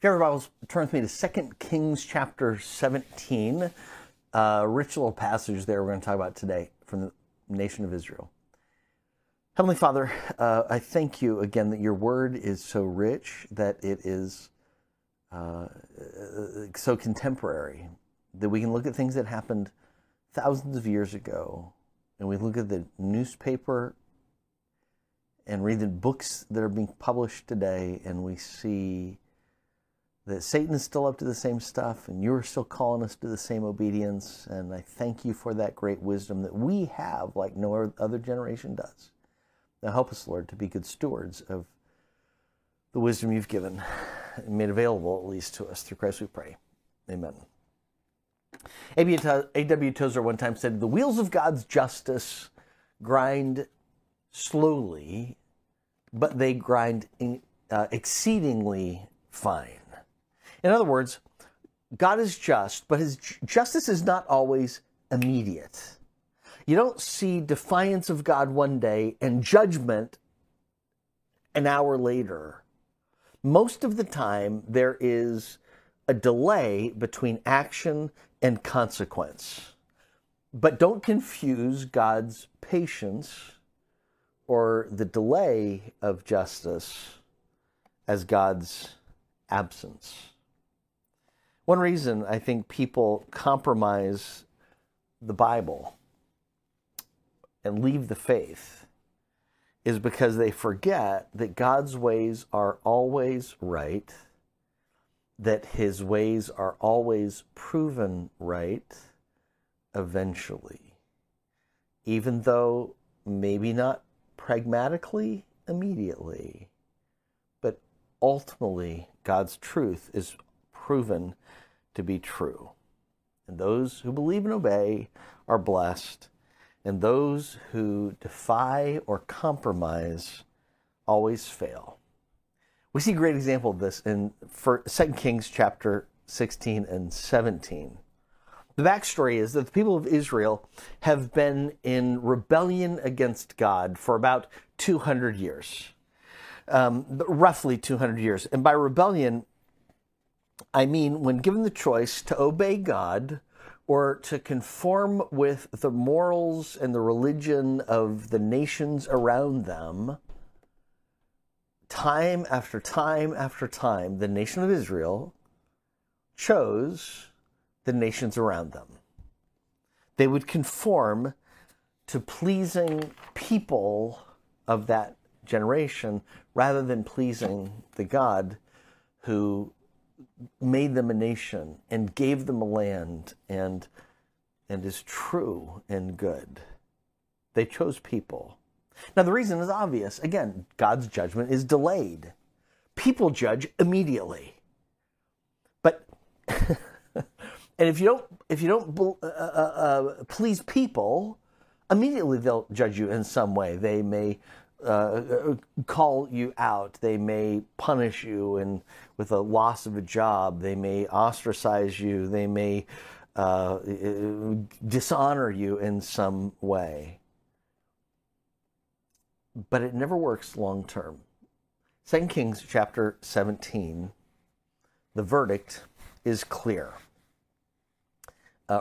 If you have your Bibles, turn with me to 2 Kings chapter 17, a rich little passage there we're going to talk about today from the nation of Israel. Heavenly Father, I thank you again that your word is so rich, that it is so contemporary, that we can look at things that happened thousands of years ago, and we look at the newspaper and read the books that are being published today, and we see that Satan is still up to the same stuff, and you're still calling us to the same obedience. And I thank you for that great wisdom that we have like no other generation does. Now help us, Lord, to be good stewards of the wisdom you've given and made available, at least to us. Through Christ we pray. Amen. A.W. Tozer one time said, "The wheels of God's justice grind slowly, but they grind exceedingly fine." In other words, God is just, but his justice is not always immediate. You don't see defiance of God one day and judgment an hour later. Most of the time, there is a delay between action and consequence. But don't confuse God's patience or the delay of justice as God's absence. One reason I think people compromise the Bible and leave the faith is because they forget that God's ways are always right, that his ways are always proven right eventually, even though maybe not pragmatically immediately, but ultimately God's truth is proven to be true. And those who believe and obey are blessed, and those who defy or compromise always fail. We see a great example of this in 2 Kings chapter 16 and 17. The backstory is that the people of Israel have been in rebellion against God for about 200 years, roughly 200 years. And by rebellion, I mean, when given the choice to obey God or to conform with the morals and the religion of the nations around them, time after time after time, the nation of Israel chose the nations around them. They would conform to pleasing people of that generation rather than pleasing the God who made them a nation and gave them a land and is true and good. They chose people. Now the reason is obvious. Again, God's judgment is delayed. People judge immediately. But and if you don't please people, immediately they'll judge you in some way. They may call you out. They may punish you and with a loss of a job. They may ostracize you. They may dishonor you in some way. But it never works long term. 2 Kings chapter 17, the verdict is clear.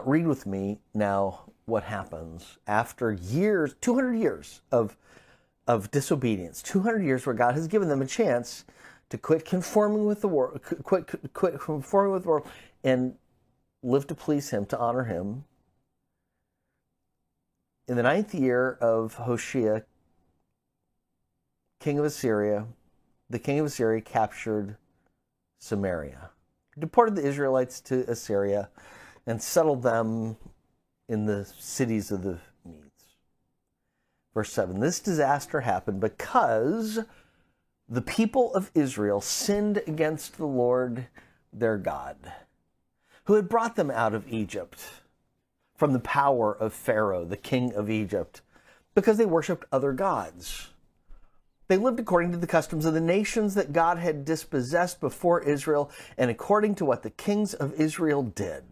Read with me now what happens after years, 200 years of disobedience, 200 years where God has given them a chance to quit conforming with the world, quit conforming with the world, and live to please Him, to honor Him. In the 9th year of Hoshea, king of Assyria, the king of Assyria captured Samaria, deported the Israelites to Assyria, and settled them in the cities of the Medes. Verse 7, this disaster happened because the people of Israel sinned against the Lord their God, who had brought them out of Egypt from the power of Pharaoh, the king of Egypt, because they worshipped other gods. They lived according to the customs of the nations that God had dispossessed before Israel and according to what the kings of Israel did.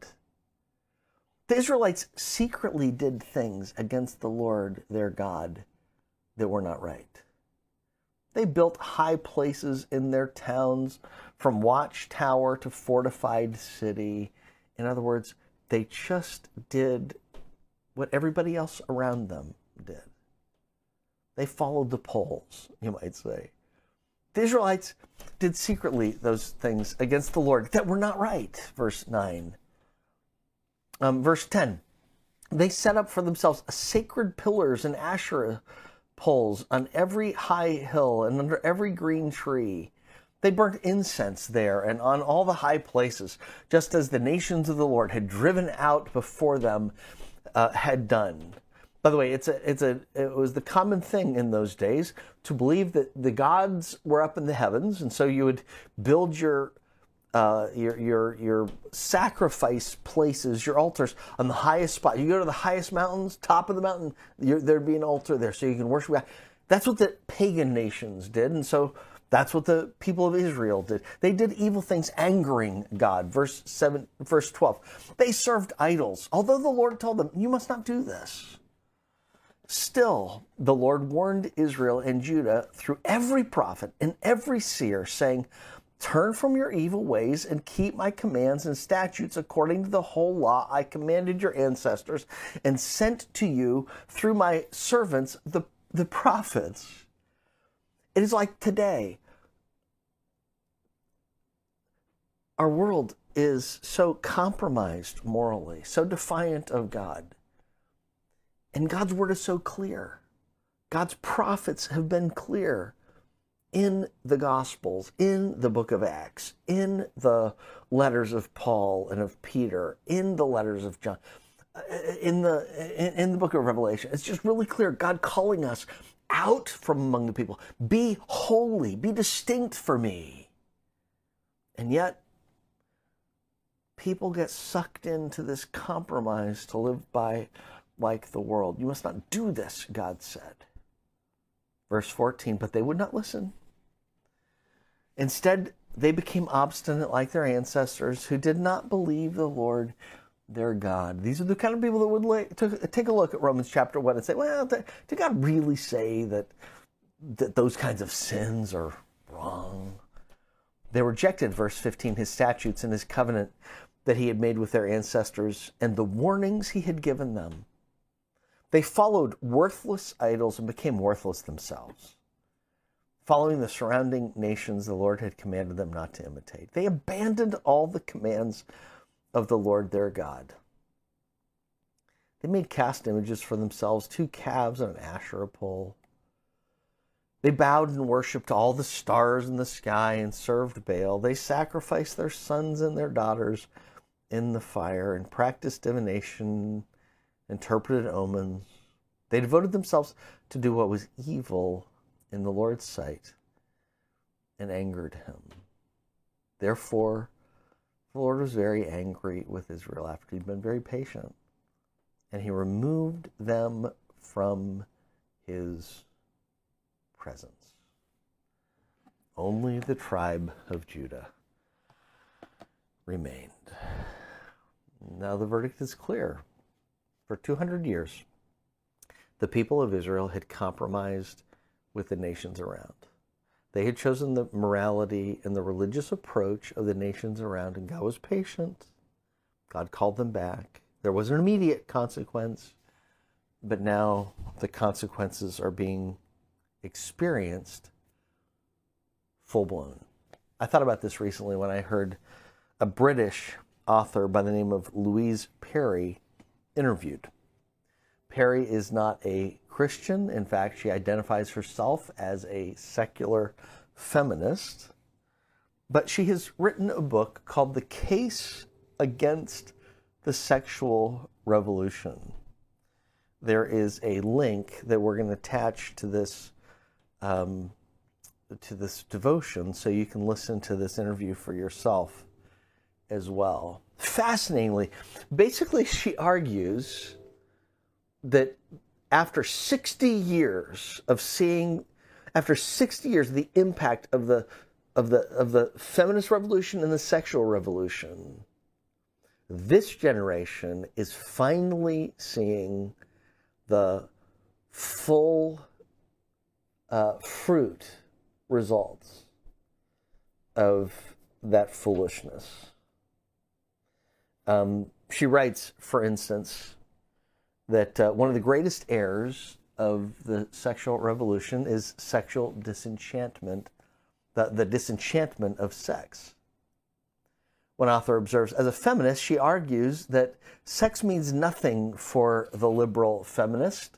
The Israelites secretly did things against the Lord, their God, that were not right. They built high places in their towns, from watchtower to fortified city. In other words, they just did what everybody else around them did. They followed the poles, you might say. The Israelites did secretly those things against the Lord that were not right, verse 9. Verse 10, they set up for themselves sacred pillars and Asherah poles on every high hill and under every green tree. They burnt incense there and on all the high places, just as the nations of the Lord had driven out before them had done. By the way, it was the common thing in those days to believe that the gods were up in the heavens, and so you would build your sacrifice places, your altars on the highest spot. You go to the highest mountains, top of the mountain, there'd be an altar there so you can worship God. That's what the pagan nations did, and so that's what the people of Israel did. They did evil things angering God. Verse 12. They served idols, although the Lord told them, "You must not do this." Still, the Lord warned Israel and Judah through every prophet and every seer, saying, "Turn from your evil ways and keep my commands and statutes according to the whole law I commanded your ancestors and sent to you through my servants, the prophets." It is like today. Our world is so compromised morally, so defiant of God. And God's word is so clear. God's prophets have been clear in the Gospels, in the book of Acts, in the letters of Paul and of Peter, in the letters of John, in the book of Revelation. It's just really clear. God calling us out from among the people. Be holy, be distinct for me. And yet, people get sucked into this compromise to live by like the world. You must not do this, God said. Verse 14, but they would not listen. Instead, they became obstinate like their ancestors who did not believe the Lord their God. These are the kind of people that would take a look at Romans chapter 1 and say, well, did God really say that those kinds of sins are wrong? They rejected, verse 15, his statutes and his covenant that he had made with their ancestors and the warnings he had given them. They followed worthless idols and became worthless themselves, following the surrounding nations the Lord had commanded them not to imitate. They abandoned all the commands of the Lord their God. They made cast images for themselves, 2 calves and an Asherah pole. They bowed and worshipped all the stars in the sky and served Baal. They sacrificed their sons and their daughters in the fire and practiced divination, interpreted omens. They devoted themselves to do what was evil in the Lord's sight and angered him. Therefore, the Lord was very angry with Israel after he'd been very patient, and he removed them from his presence. Only the tribe of Judah remained. Now the verdict is clear. For 200 years, the people of Israel had compromised with the nations around. They had chosen the morality and the religious approach of the nations around, and God was patient. God called them back. There was an immediate consequence, but now the consequences are being experienced full-blown. I thought about this recently when I heard a British author by the name of Louise Perry interviewed. Perry is not a Christian. In fact, she identifies herself as a secular feminist, but she has written a book called The Case Against the Sexual Revolution. There is a link that we're going to attach to this devotion so you can listen to this interview for yourself as well. Fascinatingly, basically she argues that after 60 years of seeing, after 60 years, the impact of the feminist revolution and the sexual revolution, this generation is finally seeing the full fruit results of that foolishness. She writes, for instance, that one of the greatest errors of the sexual revolution is sexual disenchantment, the disenchantment of sex. One author observes, as a feminist, she argues that sex means nothing for the liberal feminist.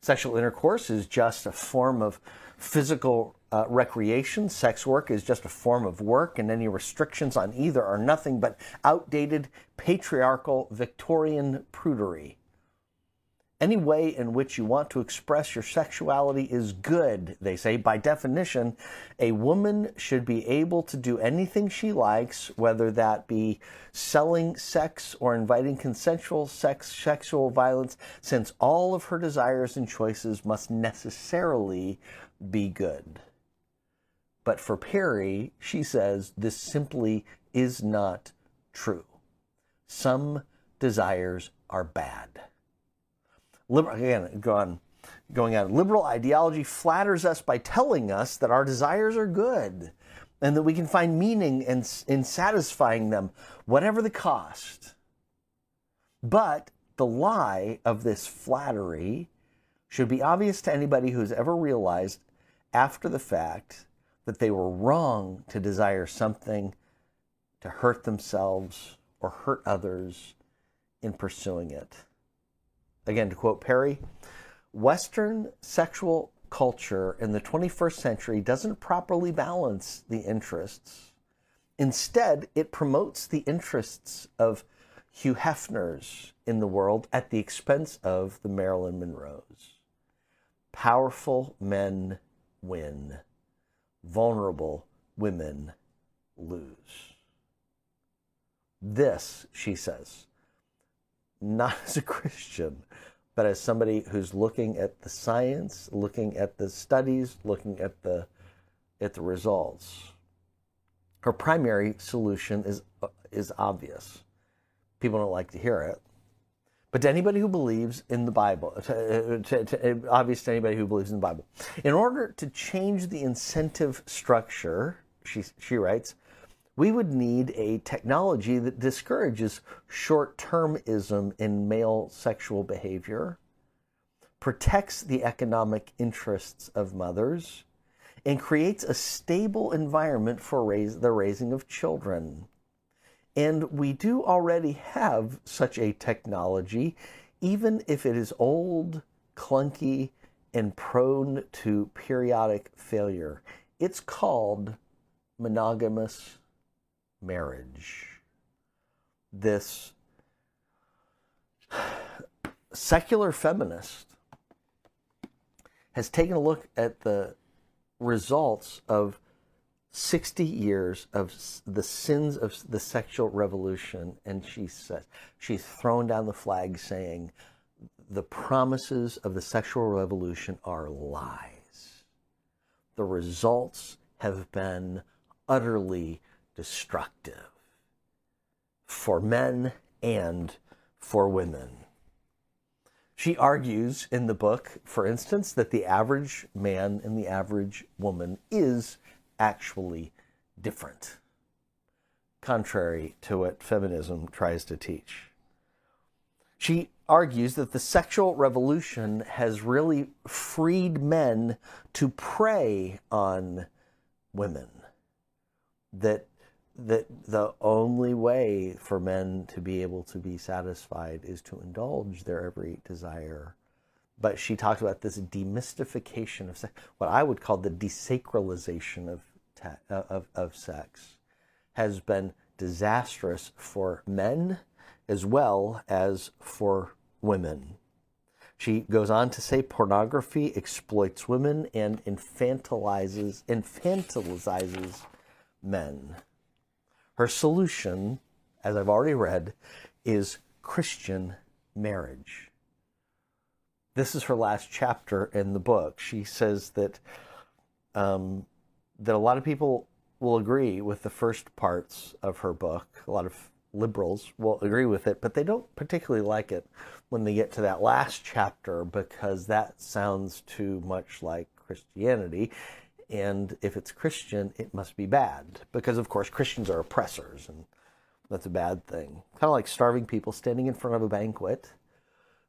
Sexual intercourse is just a form of physical recreation. Sex work is just a form of work, and any restrictions on either are nothing but outdated, patriarchal, Victorian prudery. Any way in which you want to express your sexuality is good, they say. By definition, a woman should be able to do anything she likes, whether that be selling sex or inviting consensual sex, sexual violence, since all of her desires and choices must necessarily be good. But for Perry, she says, this simply is not true. Some desires are bad. Liberal ideology flatters us by telling us that our desires are good and that we can find meaning in satisfying them, whatever the cost. But the lie of this flattery should be obvious to anybody who's ever realized after the fact that they were wrong to desire something to hurt themselves or hurt others in pursuing it. Again, to quote Perry, Western sexual culture in the 21st century doesn't properly balance the interests. Instead, it promotes the interests of Hugh Hefners in the world at the expense of the Marilyn Monroes. Powerful men win. Vulnerable women lose. This, she says, not as a Christian, but as somebody who's looking at the science, looking at the studies, looking at the results. Her primary solution is obvious. People don't like to hear it. But to anybody who believes in the Bible, obvious to anybody who believes in the Bible. In order to change the incentive structure, she writes, we would need a technology that discourages short-termism in male sexual behavior, protects the economic interests of mothers, and creates a stable environment for the raising of children. And we do already have such a technology, even if it is old, clunky, and prone to periodic failure. It's called monogamous marriage. This secular feminist has taken a look at the results of 60 years of the sins of the sexual revolution, and she says, she's thrown down the flag saying the promises of the sexual revolution are lies. The results have been utterly destructive for men and for women. She argues in the book, for instance, that the average man and the average woman is actually different, contrary to what feminism tries to teach. She argues that the sexual revolution has really freed men to prey on women, that the only way for men to be able to be satisfied is to indulge their every desire. But she talked about this demystification of sex, what I would call the desacralization of sex, has been disastrous for men as well as for women. She goes on to say pornography exploits women and infantilizes men. Her solution, as I've already read, is Christian marriage. This is her last chapter in the book. She says that that a lot of people will agree with the first parts of her book. A lot of liberals will agree with it, but they don't particularly like it when they get to that last chapter because that sounds too much like Christianity. and if it's Christian, it must be bad, because of course Christians are oppressors, and that's a bad thing. Kind of like starving people standing in front of a banquet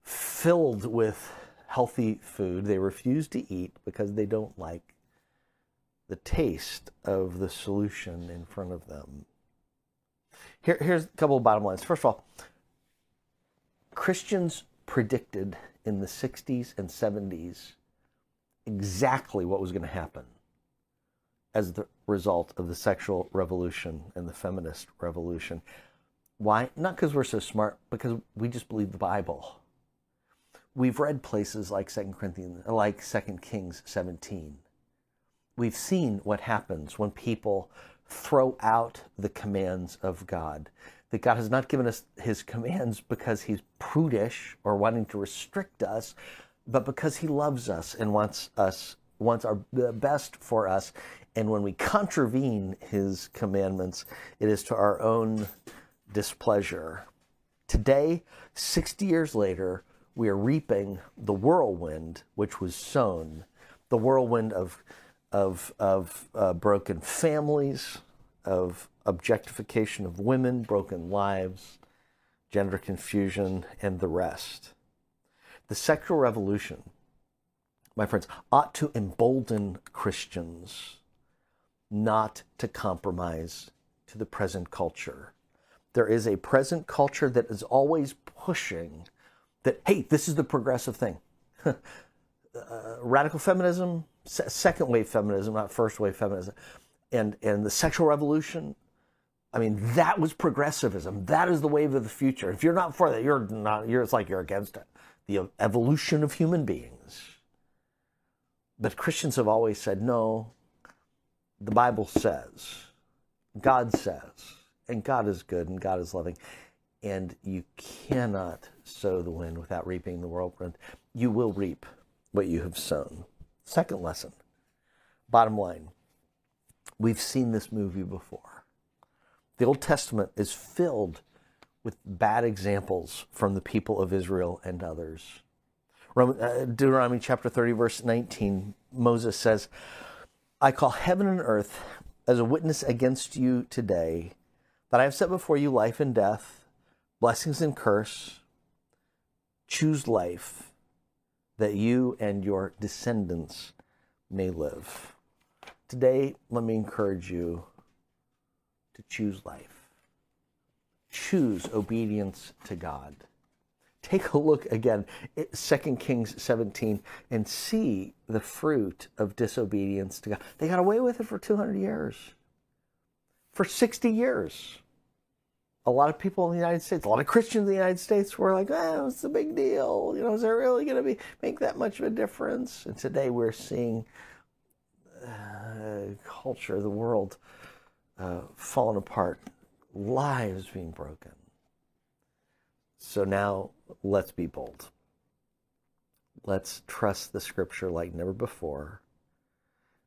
filled with healthy food they refuse to eat because they don't like the taste of the solution in front of them. Here's a couple of bottom lines. First of all, Christians predicted in the 60s and 70s exactly what was going to happen as the result of the sexual revolution and the feminist revolution. Why? Not because we're so smart, because we just believe the Bible. We've read places like 2 Kings 17. We've seen what happens when people throw out the commands of God. That God has not given us his commands because he's prudish or wanting to restrict us, but because he loves us and wants our best for us. And when we contravene his commandments, it is to our own displeasure. Today, 60 years later, we are reaping the whirlwind which was sown, the whirlwind of broken families, of objectification of women, broken lives, gender confusion, and the rest. The sexual revolution, my friends, ought to embolden Christians not to compromise to the present culture. There is a present culture that is always pushing that, hey, this is the progressive thing. Radical feminism, second wave feminism, not first wave feminism, and the sexual revolution, I mean, that was progressivism. That is the wave of the future. If you're not for that, it's like you're against it. The evolution of human beings. But Christians have always said, no, the Bible says, God says, and God is good and God is loving. And you cannot sow the wind without reaping the whirlwind. You will reap what you have sown. Second lesson, bottom line, we've seen this movie before. The Old Testament is filled with bad examples from the people of Israel and others. Deuteronomy chapter 30, verse 19, Moses says, I call heaven and earth as a witness against you today that I have set before you life and death, blessings and curse. Choose life that you and your descendants may live. Today, let me encourage you to choose life. Choose obedience to God. Take a look again at 2 Kings 17 and see the fruit of disobedience to God. They got away with it for 200 years. For 60 years. A lot of people in the United States, a lot of Christians in the United States were like, what's the big deal? You know, is there really going to make that much of a difference? And today we're seeing culture, the world falling apart, lives being broken. So now let's be bold. Let's trust the scripture like never before,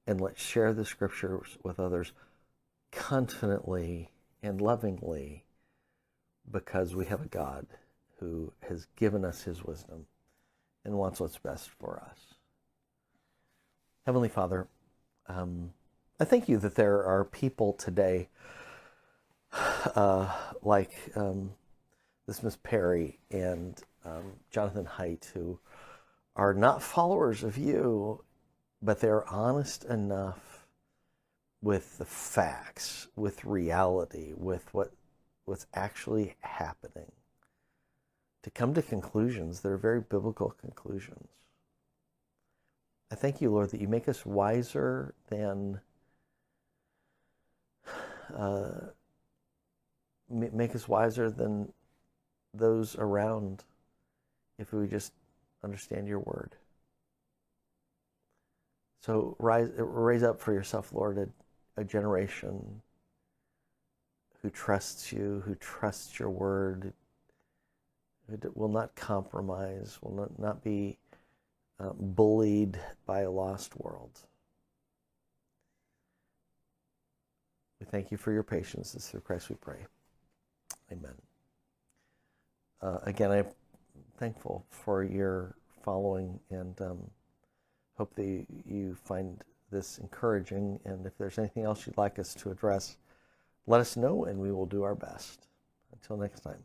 and let's share the scriptures with others confidently and lovingly, because we have a God who has given us his wisdom and wants what's best for us. Heavenly Father, I thank you that there are people today like this Ms. Perry and Jonathan Haidt, who are not followers of you, but they're honest enough with the facts, with reality, with what's actually happening, to come to conclusions that are very biblical conclusions. I thank you, Lord, that you make us wiser than, those around if we would just understand your word. So raise up for yourself, Lord, a generation who trusts you, who trusts your word, who will not compromise, will not be bullied by a lost world. We thank you for your patience. It's through Christ we pray. Amen. Again, I'm thankful for your following, and hope that you find this encouraging, and if there's anything else you'd like us to address, let us know and we will do our best. Until next time.